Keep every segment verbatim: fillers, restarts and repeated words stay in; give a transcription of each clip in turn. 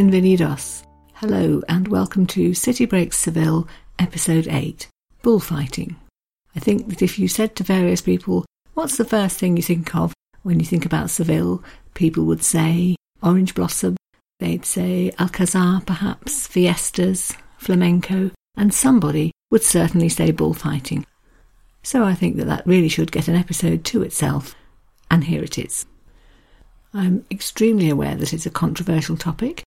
Bienvenidos. Hello and welcome to City Breaks Seville, Episode eight, Bullfighting. I think that if you said to various people, what's the first thing you think of when you think about Seville, people would say orange blossom, they'd say Alcazar perhaps, fiestas, flamenco, and somebody would certainly say bullfighting. So I think that that really should get an episode to itself, and here it is. I'm extremely aware that it's a controversial topic,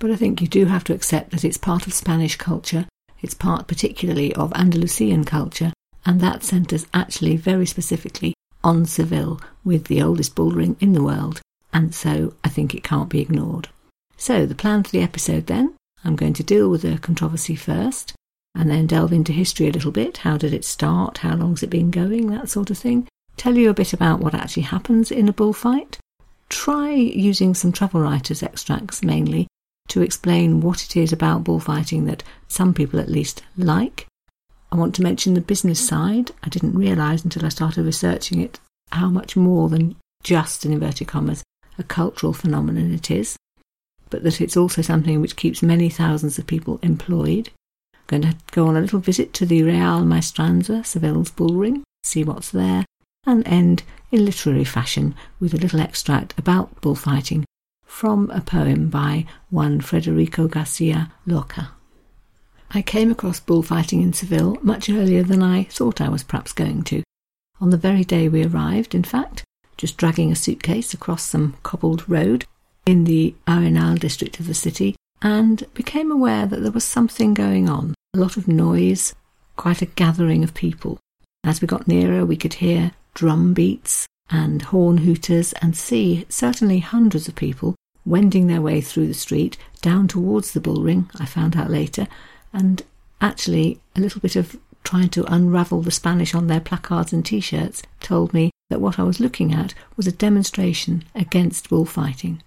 but I think you do have to accept that it's part of Spanish culture, it's part particularly of Andalusian culture, and that centres actually very specifically on Seville, with the oldest bull ring in the world, and so I think it can't be ignored. So the plan for the episode then, I'm going to deal with the controversy first, and then delve into history a little bit. How did it start? How long's it been going? That sort of thing. Tell you a bit about what actually happens in a bullfight. Try using some travel writers' extracts mainly to explain what it is about bullfighting that some people at least like. I want to mention the business side. I didn't realise until I started researching it how much more than just, in inverted commas, a cultural phenomenon it is, but that it's also something which keeps many thousands of people employed. I'm going to go on a little visit to the Real Maestranza, Seville's bull ring, see what's there, and end in literary fashion with a little extract about bullfighting from a poem by one Federico Garcia Lorca. I came across bullfighting in Seville much earlier than I thought I was perhaps going to. On the very day we arrived, in fact, just dragging a suitcase across some cobbled road in the Arenal district of the city, and became aware that there was something going on, a lot of noise, quite a gathering of people. As we got nearer, we could hear drum beats and horn hooters and see certainly hundreds of people wending their way through the street down towards the bull ring, I found out later, and actually a little bit of trying to unravel the Spanish on their placards and t-shirts told me that what I was looking at was a demonstration against bullfighting.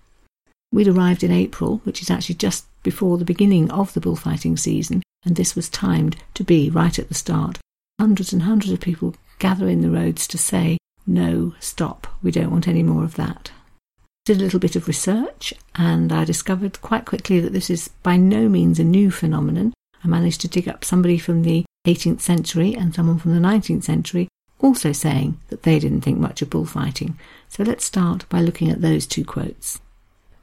We'd arrived in April, which is actually just before the beginning of the bullfighting season, and this was timed to be right at the start. Hundreds and hundreds of people gather in the roads to say, no, stop, we don't want any more of that. Did a little bit of research, and I discovered quite quickly that this is by no means a new phenomenon. I managed to dig up somebody from the eighteenth century and someone from the nineteenth century also saying that they didn't think much of bullfighting. So let's start by looking at those two quotes.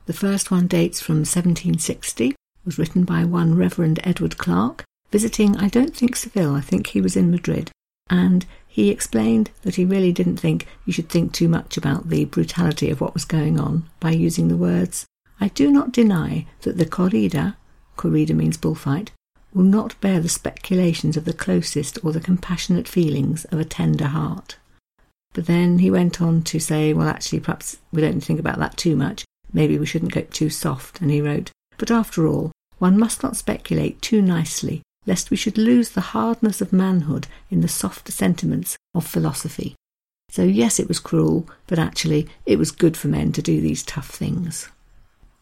The first one dates from seventeen sixty, was written by one Reverend Edward Clark, visiting, I don't think, Seville, I think he was in Madrid, and he explained that he really didn't think you should think too much about the brutality of what was going on by using the words, I do not deny that the corrida, corrida means bullfight, will not bear the speculations of the closest or the compassionate feelings of a tender heart. But then he went on to say, well, actually, perhaps we don't think about that too much. Maybe we shouldn't get too soft, and he wrote, but after all, one must not speculate too nicely, lest we should lose the hardness of manhood in the softer sentiments of philosophy. So yes, it was cruel, but actually it was good for men to do these tough things.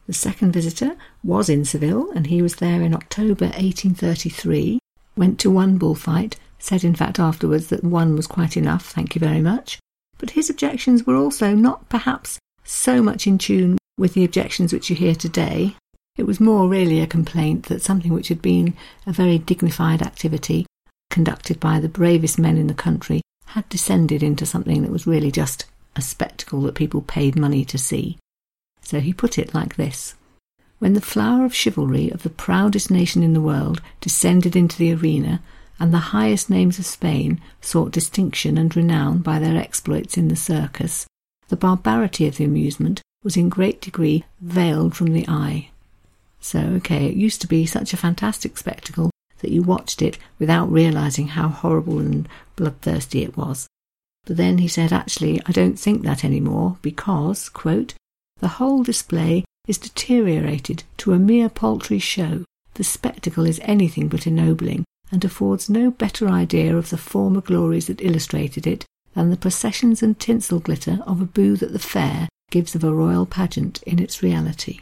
The second visitor was in Seville, and he was there in October eighteen thirty-three, went to one bullfight, said in fact afterwards that one was quite enough, thank you very much, but his objections were also not perhaps so much in tune with the objections which you hear today. It was more really a complaint that something which had been a very dignified activity conducted by the bravest men in the country had descended into something that was really just a spectacle that people paid money to see. So he put it like this. When the flower of chivalry of the proudest nation in the world descended into the arena, and the highest names of Spain sought distinction and renown by their exploits in the circus, the barbarity of the amusement was in great degree veiled from the eye. So, okay, it used to be such a fantastic spectacle that you watched it without realising how horrible and bloodthirsty it was. But then he said, actually, I don't think that anymore because, quote, the whole display is deteriorated to a mere paltry show. The spectacle is anything but ennobling and affords no better idea of the former glories that illustrated it than the processions and tinsel glitter of a booth at the fair gives of a royal pageant in its reality.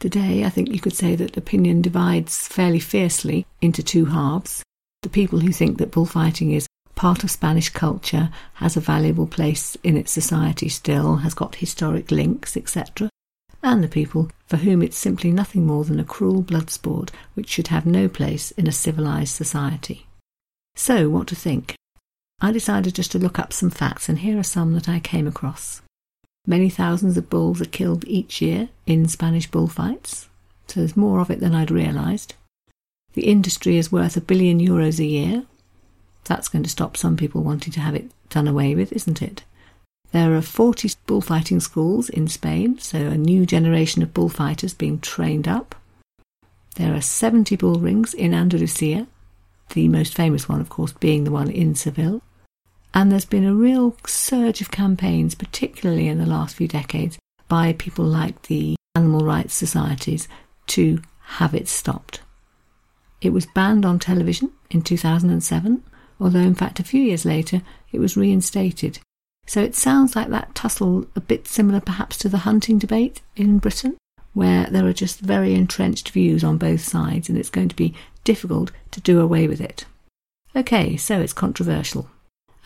Today, I think you could say that opinion divides fairly fiercely into two halves. The people who think that bullfighting is part of Spanish culture, has a valuable place in its society still, has got historic links, et cetera, and the people for whom it's simply nothing more than a cruel blood sport which should have no place in a civilized society. So, what to think? I decided just to look up some facts, and here are some that I came across. Many thousands of bulls are killed each year in Spanish bullfights, so there's more of it than I'd realised. The industry is worth a billion euros a year. That's going to stop some people wanting to have it done away with, isn't it? There are forty bullfighting schools in Spain, so a new generation of bullfighters being trained up. There are seventy bull rings in Andalusia, the most famous one, of course, being the one in Seville. And there's been a real surge of campaigns, particularly in the last few decades, by people like the animal rights societies to have it stopped. It was banned on television in two thousand seven, although in fact a few years later it was reinstated. So it sounds like that tussle a bit similar perhaps to the hunting debate in Britain, where there are just very entrenched views on both sides and it's going to be difficult to do away with it. Okay, so it's controversial.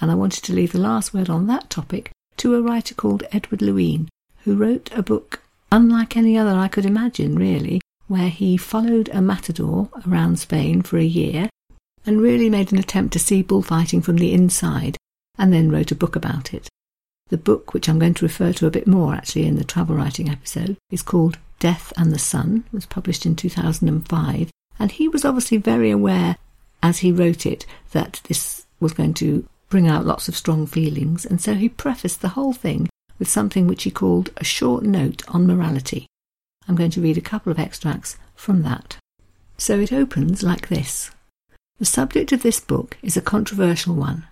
And I wanted to leave the last word on that topic to a writer called Edward Lewine, who wrote a book unlike any other I could imagine, really, where he followed a matador around Spain for a year and really made an attempt to see bullfighting from the inside, and then wrote a book about it. The book, which I'm going to refer to a bit more actually in the travel writing episode, is called Death and the Sun. It was published in two thousand five, and he was obviously very aware as he wrote it that this was going to bring out lots of strong feelings, and so he prefaced the whole thing with something which he called a short note on morality. I'm going to read a couple of extracts from that. So it opens like this. The subject of this book is a controversial one.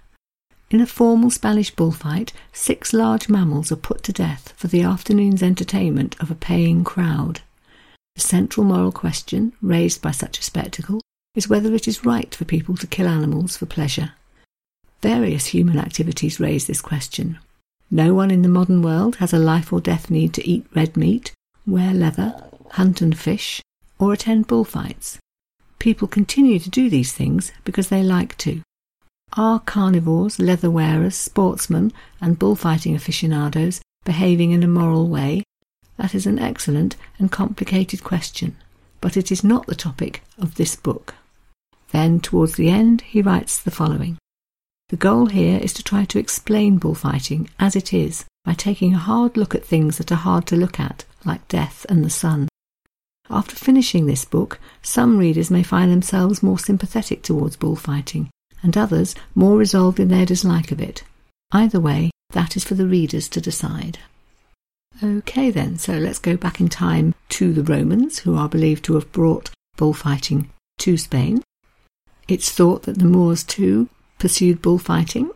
In a formal Spanish bullfight, six large mammals are put to death for the afternoon's entertainment of a paying crowd. The central moral question raised by such a spectacle is whether it is right for people to kill animals for pleasure. Various human activities raise this question. No one in the modern world has a life or death need to eat red meat, wear leather, hunt and fish, or attend bullfights. People continue to do these things because they like to. Are carnivores, leather wearers, sportsmen, and bullfighting aficionados behaving in a moral way? That is an excellent and complicated question, but it is not the topic of this book. Then, towards the end, he writes the following. The goal here is to try to explain bullfighting as it is by taking a hard look at things that are hard to look at, like death and the sun. After finishing this book, some readers may find themselves more sympathetic towards bullfighting, and others more resolved in their dislike of it. Either way, that is for the readers to decide. Okay then, so let's go back in time to the Romans, who are believed to have brought bullfighting to Spain. It's thought that the Moors too pursued bullfighting.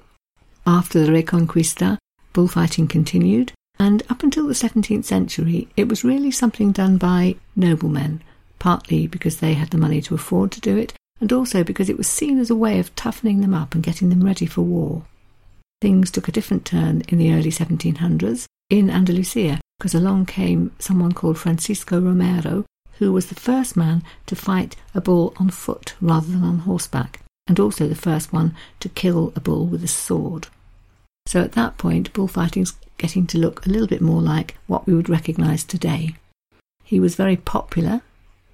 After the Reconquista, bullfighting continued, and up until the seventeenth century it was really something done by noblemen, partly because they had the money to afford to do it, and also because it was seen as a way of toughening them up and getting them ready for war. Things took a different turn in the early seventeen hundreds in Andalusia, because along came someone called Francisco Romero, who was the first man to fight a bull on foot rather than on horseback, and also the first one to kill a bull with a sword. So at that point, bullfighting's getting to look a little bit more like what we would recognise today. He was very popular.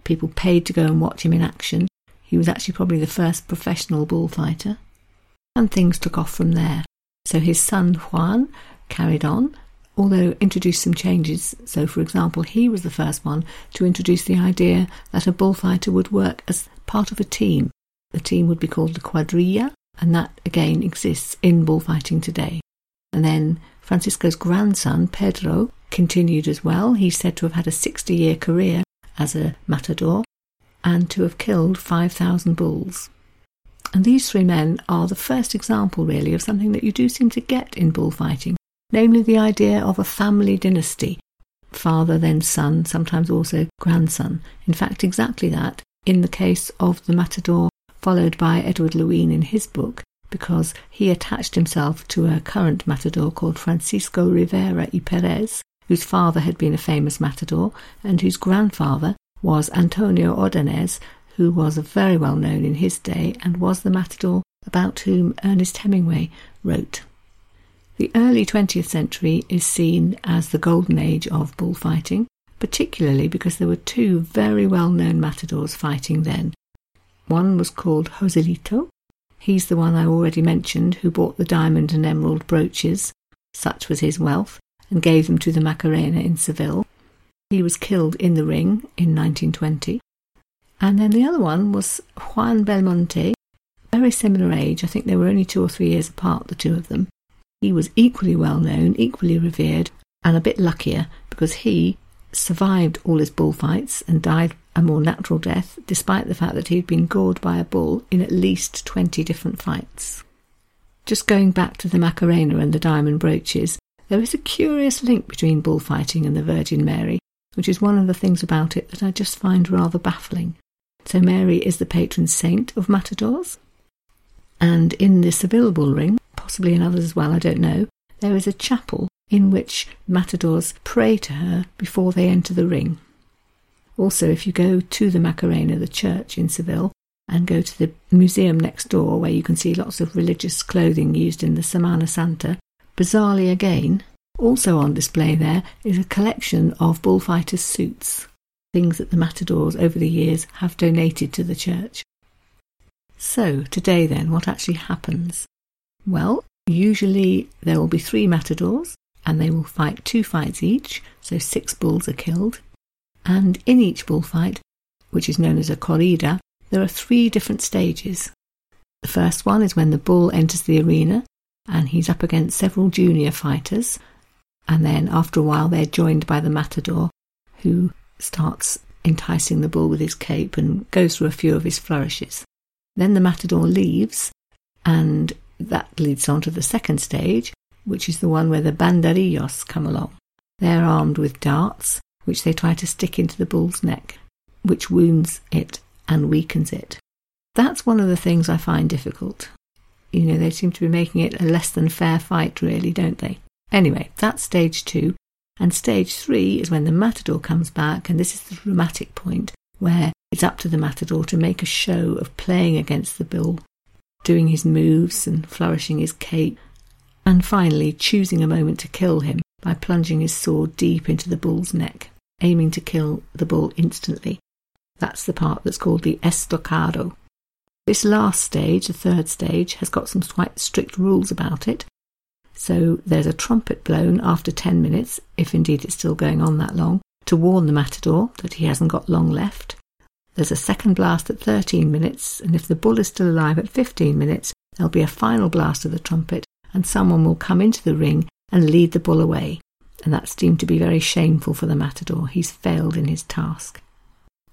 People paid to go and watch him in action. He was actually probably the first professional bullfighter. And things took off from there. So his son Juan carried on, although introduced some changes. So, for example, he was the first one to introduce the idea that a bullfighter would work as part of a team. The team would be called the quadrilla, and that again exists in bullfighting today. And then Francisco's grandson, Pedro, continued as well. He's said to have had a sixty-year career as a matador and to have killed five thousand bulls. And these three men are the first example, really, of something that you do seem to get in bullfighting, namely the idea of a family dynasty, father then son, sometimes also grandson. In fact, exactly that in the case of the matador followed by Edward Lewine in his book, because he attached himself to a current matador called Francisco Rivera y Perez, whose father had been a famous matador and whose grandfather was Antonio Ordonez, who was very well known in his day and was the matador about whom Ernest Hemingway wrote. The early twentieth century is seen as the golden age of bullfighting, particularly because there were two very well-known matadors fighting then. One was called Joselito. He's the one I already mentioned who bought the diamond and emerald brooches, such was his wealth, and gave them to the Macarena in Seville. He was killed in the ring in nineteen twenty. And then the other one was Juan Belmonte, very similar age. I think they were only two or three years apart, the two of them. He was equally well known, equally revered, and a bit luckier because he survived all his bullfights and died a more natural death, despite the fact that he'd been gored by a bull in at least twenty different fights. Just going back to the Macarena and the diamond brooches, there is a curious link between bullfighting and the Virgin Mary, which is one of the things about it that I just find rather baffling. So Mary is the patron saint of matadors, and in the Seville bull ring, possibly in others as well, I don't know, there is a chapel in which matadors pray to her before they enter the ring. Also, if you go to the Macarena, the church in Seville, and go to the museum next door where you can see lots of religious clothing used in the Semana Santa, bizarrely again, also on display there is a collection of bullfighters' suits, things that the matadors over the years have donated to the church. So, today then, what actually happens? Well, usually there will be three matadors, and they will fight two fights each, so six bulls are killed. And in each bullfight, which is known as a corrida, there are three different stages. The first one is when the bull enters the arena, and he's up against several junior fighters, and then after a while they're joined by the matador, who starts enticing the bull with his cape and goes through a few of his flourishes. Then the matador leaves, and that leads on to the second stage, which is the one where the banderillos come along. They're armed with darts, which they try to stick into the bull's neck, which wounds it and weakens it. That's one of the things I find difficult. You know, they seem to be making it a less than fair fight, really, don't they? Anyway, that's stage two. And stage three is when the matador comes back, and this is the dramatic point, where it's up to the matador to make a show of playing against the bull, doing his moves and flourishing his cape, and finally choosing a moment to kill him by plunging his sword deep into the bull's neck, aiming to kill the bull instantly. That's the part that's called the estocado. This last stage, the third stage, has got some quite strict rules about it. So there's a trumpet blown after ten minutes, if indeed it's still going on that long, to warn the matador that he hasn't got long left. There's a second blast at thirteen minutes, and if the bull is still alive at fifteen minutes, there'll be a final blast of the trumpet, and someone will come into the ring and lead the bull away. And that's deemed to be very shameful for the matador. He's failed in his task.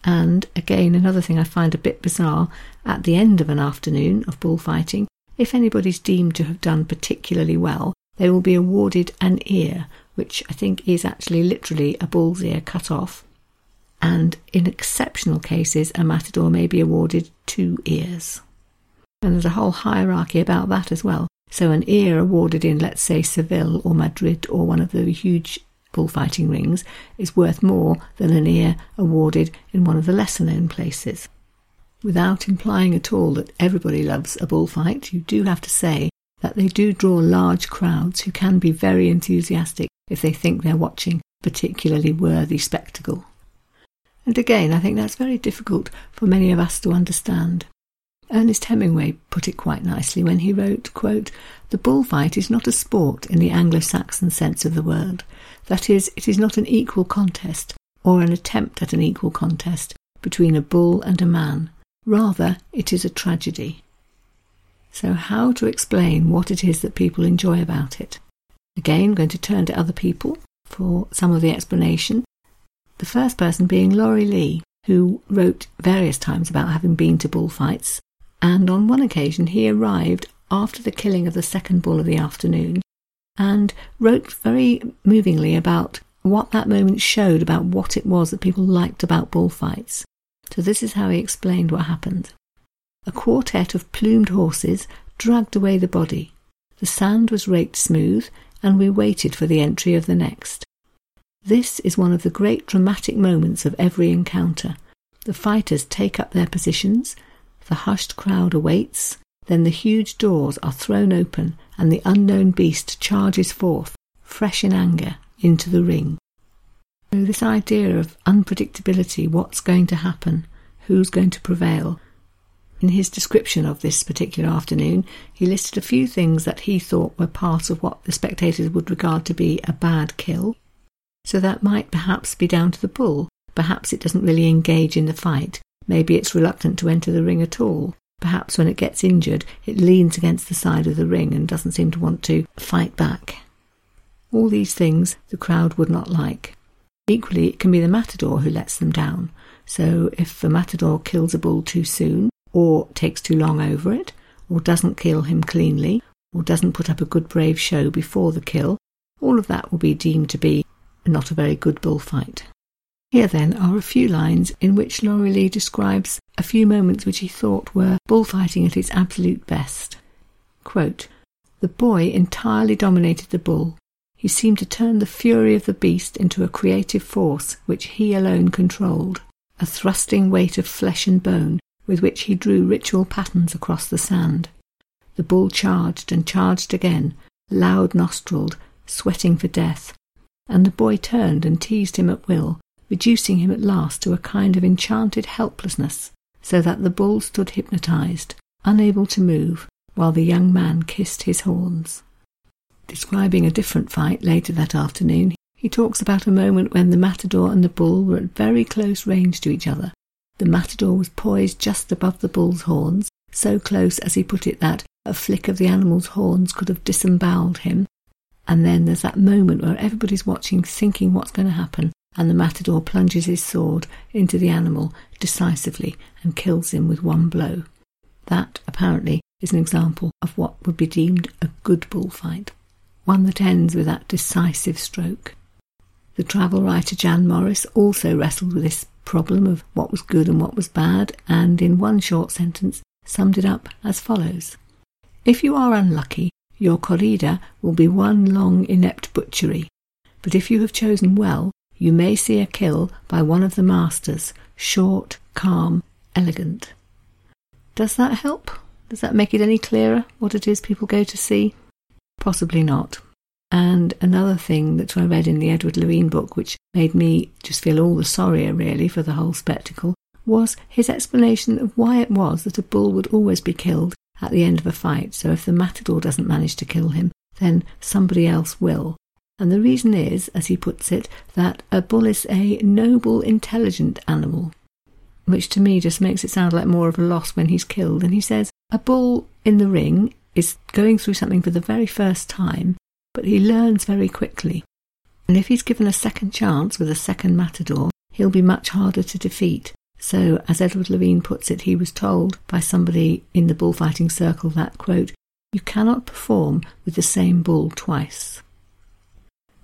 And, again, another thing I find a bit bizarre, at the end of an afternoon of bullfighting, if anybody's deemed to have done particularly well, they will be awarded an ear, which I think is actually literally a bull's ear cut off. And in exceptional cases, a matador may be awarded two ears. And there's a whole hierarchy about that as well. So an ear awarded in, let's say, Seville or Madrid or one of the huge bullfighting rings is worth more than an ear awarded in one of the lesser-known places. Without implying at all that everybody loves a bullfight, you do have to say that they do draw large crowds who can be very enthusiastic if they think they're watching a particularly worthy spectacle. And again, I think that's very difficult for many of us to understand. Ernest Hemingway put it quite nicely when he wrote, quote, "The bullfight is not a sport in the Anglo-Saxon sense of the word. That is, it is not an equal contest, or an attempt at an equal contest, between a bull and a man. Rather, it is a tragedy." So how to explain what it is that people enjoy about it? Again, I'm going to turn to other people for some of the explanation. The first person being Laurie Lee, who wrote various times about having been to bullfights, and on one occasion he arrived after the killing of the second bull of the afternoon and wrote very movingly about what that moment showed about what it was that people liked about bullfights. So this is how he explained what happened. "A quartet of plumed horses dragged away the body. The sand was raked smooth, and we waited for the entry of the next. This is one of the great dramatic moments of every encounter. The fighters take up their positions, the hushed crowd awaits, then the huge doors are thrown open, and the unknown beast charges forth, fresh in anger, into the ring. So this idea of unpredictability, what's going to happen, who's going to prevail. In his description of this particular afternoon, he listed a few things that he thought were part of what the spectators would regard to be a bad kill. So that might perhaps be down to the bull. Perhaps it doesn't really engage in the fight. Maybe it's reluctant to enter the ring at all. Perhaps when it gets injured, it leans against the side of the ring and doesn't seem to want to fight back. All these things the crowd would not like. Equally, it can be the matador who lets them down. So if the matador kills a bull too soon, or takes too long over it, or doesn't kill him cleanly, or doesn't put up a good brave show before the kill, all of that will be deemed to be not a very good bullfight. Here then are a few lines in which Laurie Lee describes a few moments which he thought were bullfighting at its absolute best. Quote, "The boy entirely dominated the bull. He seemed to turn the fury of the beast into a creative force which he alone controlled, a thrusting weight of flesh and bone with which he drew ritual patterns across the sand. The bull charged and charged again, loud-nostrilled, sweating for death, and the boy turned and teased him at will, reducing him at last to a kind of enchanted helplessness, so that the bull stood hypnotized, unable to move, while the young man kissed his horns." Describing a different fight later that afternoon, he talks about a moment when the matador and the bull were at very close range to each other. The matador was poised just above the bull's horns, so close, as he put it, that a flick of the animal's horns could have disemboweled him. And then there's that moment where everybody's watching, thinking what's going to happen, and the matador plunges his sword into the animal decisively and kills him with one blow. That, apparently, is an example of what would be deemed a good bullfight, one that ends with that decisive stroke. The travel writer Jan Morris also wrestled with this problem of what was good and what was bad, and in one short sentence summed it up as follows. "If you are unlucky, your corrida will be one long inept butchery, but if you have chosen well, you may see a kill by one of the masters, short, calm, elegant." Does that help? Does that make it any clearer what it is people go to see? Possibly not. And another thing that I read in the Edward Lewine book, which made me just feel all the sorrier really for the whole spectacle, was his explanation of why it was that a bull would always be killed at the end of a fight. So if the matador doesn't manage to kill him, then somebody else will. And the reason is, as he puts it, that a bull is a noble, intelligent animal, which to me just makes it sound like more of a loss when he's killed. And he says, a bull in the ring is going through something for the very first time, but he learns very quickly. And if he's given a second chance with a second matador, he'll be much harder to defeat. So, as Edward Lewine puts it, he was told by somebody in the bullfighting circle that, quote, "You cannot perform with the same bull twice."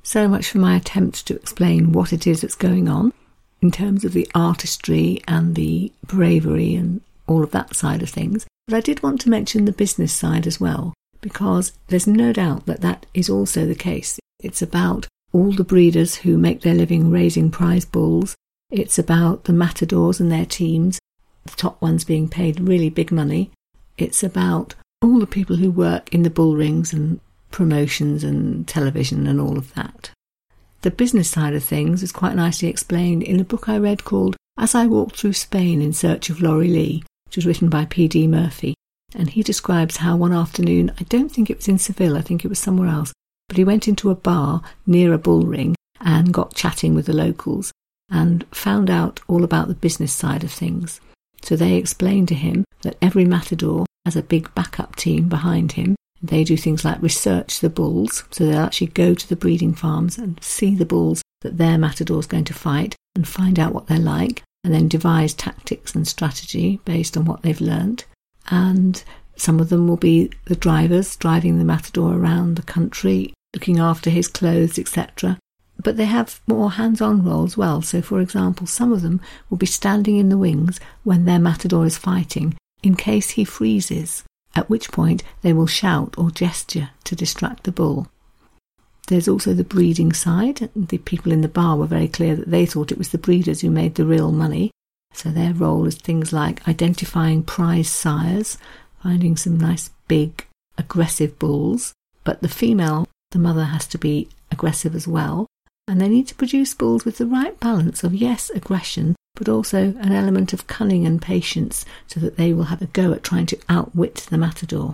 So much for my attempt to explain what it is that's going on in terms of the artistry and the bravery and all of that side of things. But I did want to mention the business side as well, because there's no doubt that that is also the case. It's about all the breeders who make their living raising prize bulls. It's about the matadors and their teams, the top ones being paid really big money. It's about all the people who work in the bull rings and promotions and television and all of that. The business side of things is quite nicely explained in a book I read called As I Walked Through Spain in Search of Laurie Lee, which was written by P D Murphy, and he describes how one afternoon, I don't think it was in Seville, I think it was somewhere else, but he went into a bar near a bull ring and got chatting with the locals and found out all about the business side of things. So they explained to him that every matador has a big backup team behind him. They do things like research the bulls, so they'll actually go to the breeding farms and see the bulls that their matador's going to fight and find out what they're like, and then devise tactics and strategy based on what they've learnt. And some of them will be the drivers driving the matador around the country, looking after his clothes, et cetera. But they have more hands-on role as well. So, for example, some of them will be standing in the wings when their matador is fighting, in case he freezes, at which point they will shout or gesture to distract the bull. There's also the breeding side. The people in the bar were very clear that they thought it was the breeders who made the real money. So their role is things like identifying prize sires, finding some nice big aggressive bulls. But the female, the mother, has to be aggressive as well. and they need to produce balls with the right balance of, yes, aggression, but also an element of cunning and patience so that they will have a go at trying to outwit the matador.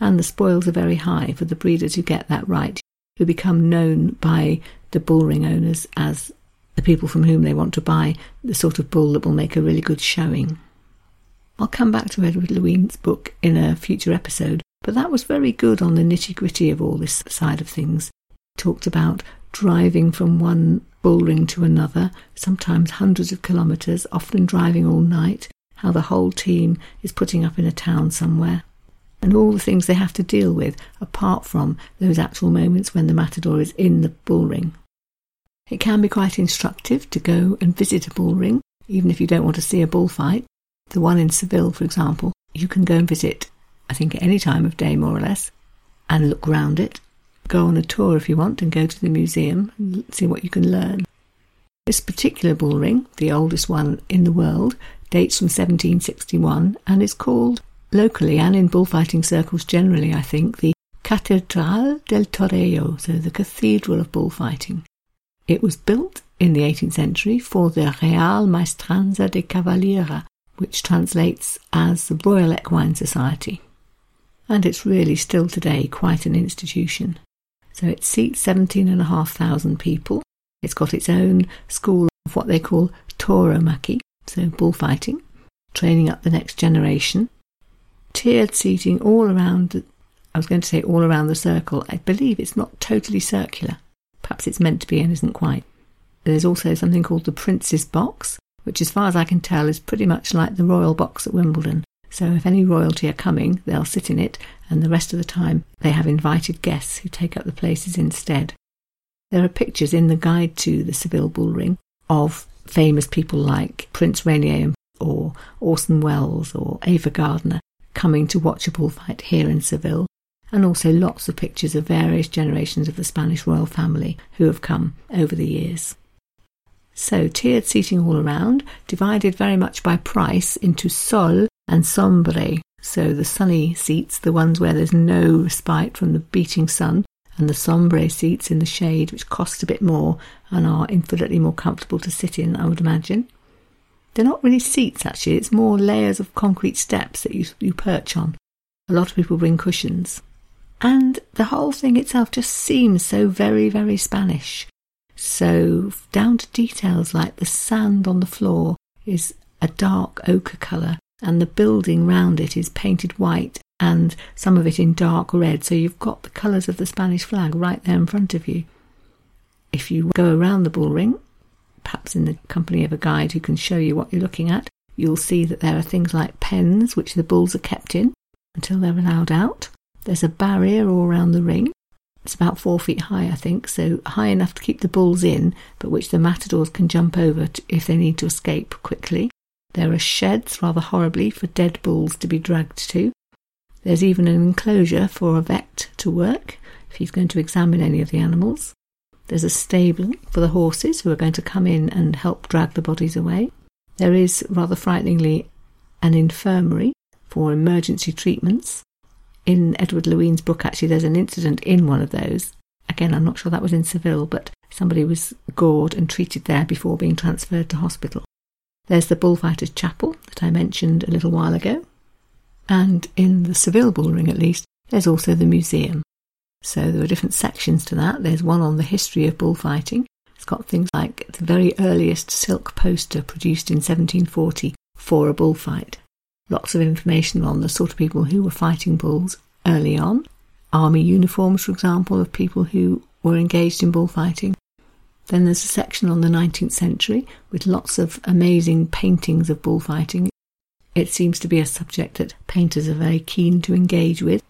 And the spoils are very high for the breeders who get that right, who become known by the bullring owners as the people from whom they want to buy the sort of bull that will make a really good showing. I'll come back to Edward Lewine's book in a future episode, but that was very good on the nitty-gritty of all this side of things. He talked about driving from one bullring to another, sometimes hundreds of kilometres, often driving all night, how the whole team is putting up in a town somewhere, and all the things they have to deal with apart from those actual moments when the matador is in the bullring. It can be quite instructive to go and visit a bullring, even if you don't want to see a bullfight. The one in Seville, for example, you can go and visit, I think, at any time of day, more or less, and look round it. Go on a tour if you want and go to the museum and see what you can learn. This particular bullring, the oldest one in the world, dates from seventeen sixty-one and is called, locally and in bullfighting circles generally, I think, the Catedral del Toreo, so the Cathedral of Bullfighting. It was built in the eighteenth century for the Real Maestranza de Cavalera, which translates as the Royal Equine Society. And it's really still today quite an institution. So it seats seventeen thousand five hundred people. It's got its own school of what they call tauromachy, so bullfighting, training up the next generation. Tiered seating all around, the, I was going to say all around the circle. I believe it's not totally circular. Perhaps it's meant to be and isn't quite. There's also something called the Prince's Box, which as far as I can tell is pretty much like the Royal Box at Wimbledon. So if any royalty are coming, they'll sit in it, and the rest of the time they have invited guests who take up the places instead. There are pictures in the guide to the Seville Bullring of famous people like Prince Rainier or Orson Welles or Ava Gardner coming to watch a bullfight here in Seville, and also lots of pictures of various generations of the Spanish royal family who have come over the years. So tiered seating all around, divided very much by price into sol and sombre, so the sunny seats, the ones where there's no respite from the beating sun, and the sombre seats in the shade, which cost a bit more and are infinitely more comfortable to sit in, I would imagine. They're not really seats, actually. It's more layers of concrete steps that you, you perch on. A lot of people bring cushions. And the whole thing itself just seems so very, very Spanish. So down to details like the sand on the floor is a dark ochre colour, and the building round it is painted white and some of it in dark red, so you've got the colours of the Spanish flag right there in front of you. If you go around the bullring, perhaps in the company of a guide who can show you what you're looking at, you'll see that there are things like pens which the bulls are kept in until they're allowed out. There's a barrier all round the ring. It's about four feet high, I think, so high enough to keep the bulls in, but which the matadors can jump over to if they need to escape quickly. There are sheds, rather horribly, for dead bulls to be dragged to. There's even an enclosure for a vet to work, if he's going to examine any of the animals. There's a stable for the horses who are going to come in and help drag the bodies away. There is, rather frighteningly, an infirmary for emergency treatments. In Edward Lewine's book, actually, there's an incident in one of those. Again, I'm not sure that was in Seville, but somebody was gored and treated there before being transferred to hospital. There's the Bullfighters' Chapel that I mentioned a little while ago. And in the Seville Bullring, at least, there's also the museum. So there are different sections to that. There's one on the history of bullfighting. It's got things like the very earliest silk poster produced in seventeen forty for a bullfight. Lots of information on the sort of people who were fighting bulls early on. Army uniforms, for example, of people who were engaged in bullfighting. Then there's a section on the nineteenth century with lots of amazing paintings of bullfighting. It seems to be a subject that painters are very keen to engage with.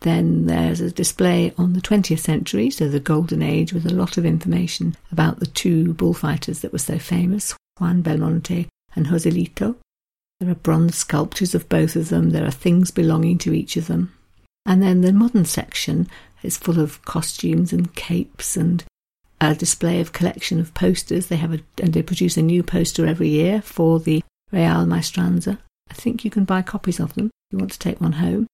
Then there's a display on the twentieth century, so the Golden Age, with a lot of information about the two bullfighters that were so famous, Juan Belmonte and Joselito. There are bronze sculptures of both of them. There are things belonging to each of them. And then the modern section is full of costumes and capes and a display of collection of posters. They have a, and they produce a new poster every year for the Real Maestranza. I think you can buy copies of them if you want to take one home.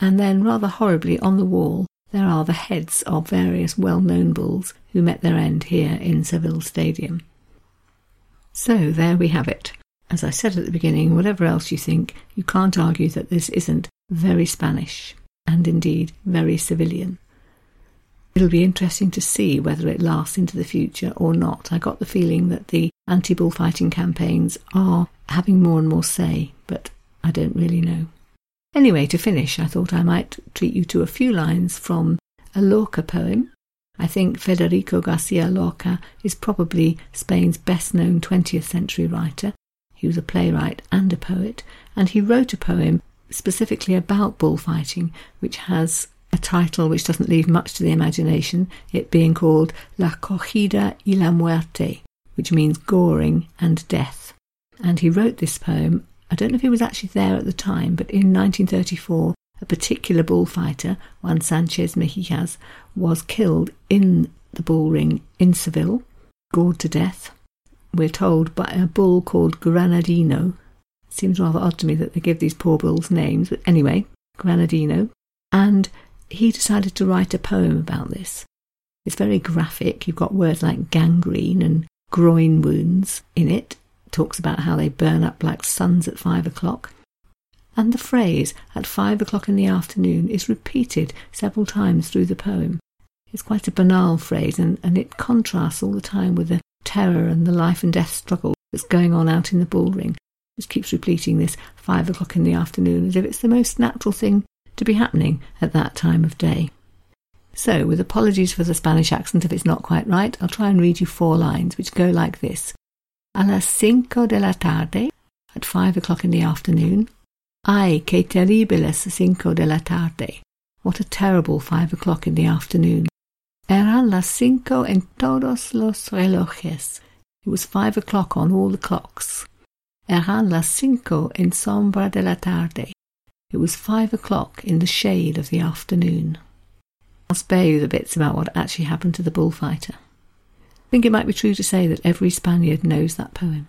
And then, rather horribly, on the wall, There are the heads of various well-known bulls who met their end here in Seville Stadium. So there we have it. As I said at the beginning, whatever else you think, you can't argue that this isn't very Spanish, and indeed very civilian. It'll be interesting to see whether it lasts into the future or not. I got the feeling that the anti-bullfighting campaigns are having more and more say, but I don't really know. Anyway, to finish, I thought I might treat you to a few lines from a Lorca poem. I think Federico Garcia Lorca is probably Spain's best-known twentieth century writer. He was a playwright and a poet, and he wrote a poem specifically about bullfighting, which has a title which doesn't leave much to the imagination, it being called La Cogida y la Muerte, which means goring and death. And he wrote this poem, I don't know if he was actually there at the time, but in nineteen thirty-four, a particular bullfighter, Juan Sanchez Mejias, was killed in the bull ring in Seville, gored to death, we're told, by a bull called Granadino. It seems rather odd to me that they give these poor bulls names, but anyway, Granadino. And he decided to write a poem about this. It's very graphic. You've got words like gangrene and groin wounds in it. Talks about how they burn up like suns at five o'clock. And the phrase, at five o'clock in the afternoon, is repeated several times through the poem. It's quite a banal phrase, and, and it contrasts all the time with the terror and the life and death struggle that's going on out in the bull ring. It just keeps repeating this five o'clock in the afternoon, as if it's the most natural thing to be happening at that time of day. So, with apologies for the Spanish accent if it's not quite right, I'll try and read you four lines, which go like this. A las cinco de la tarde, at five o'clock in the afternoon. Ay, que terrible es cinco de la tarde. What a terrible five o'clock in the afternoon. Eran las cinco en todos los relojes. It was five o'clock on all the clocks. Eran las cinco en sombra de la tarde. It was five o'clock in the shade of the afternoon. I'll spare you the bits about what actually happened to the bullfighter. I think it might be true to say that every Spaniard knows that poem.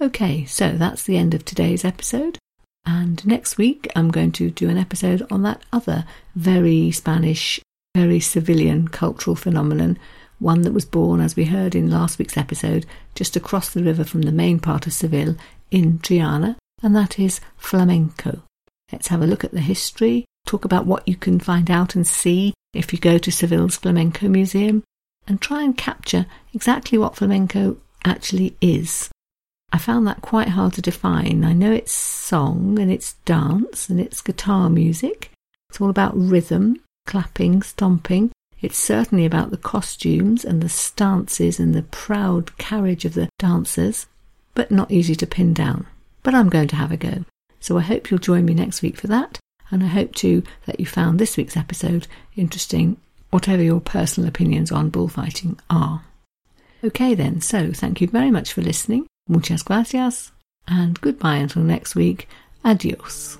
Okay, so that's the end of today's episode. And next week I'm going to do an episode on that other very Spanish, very civilian cultural phenomenon, one that was born, as we heard in last week's episode, just across the river from the main part of Seville in Triana, and that is flamenco. Let's have a look at the history, talk about what you can find out and see if you go to Seville's Flamenco Museum, and try and capture exactly what flamenco actually is. I found that quite hard to define. I know it's song and it's dance and it's guitar music. It's all about rhythm, clapping, stomping. It's certainly about the costumes and the stances and the proud carriage of the dancers, but not easy to pin down. But I'm going to have a go. So I hope you'll join me next week for that, and I hope too that you found this week's episode interesting, whatever your personal opinions on bullfighting are. Okay then, so thank you very much for listening, muchas gracias, and goodbye until next week, adios.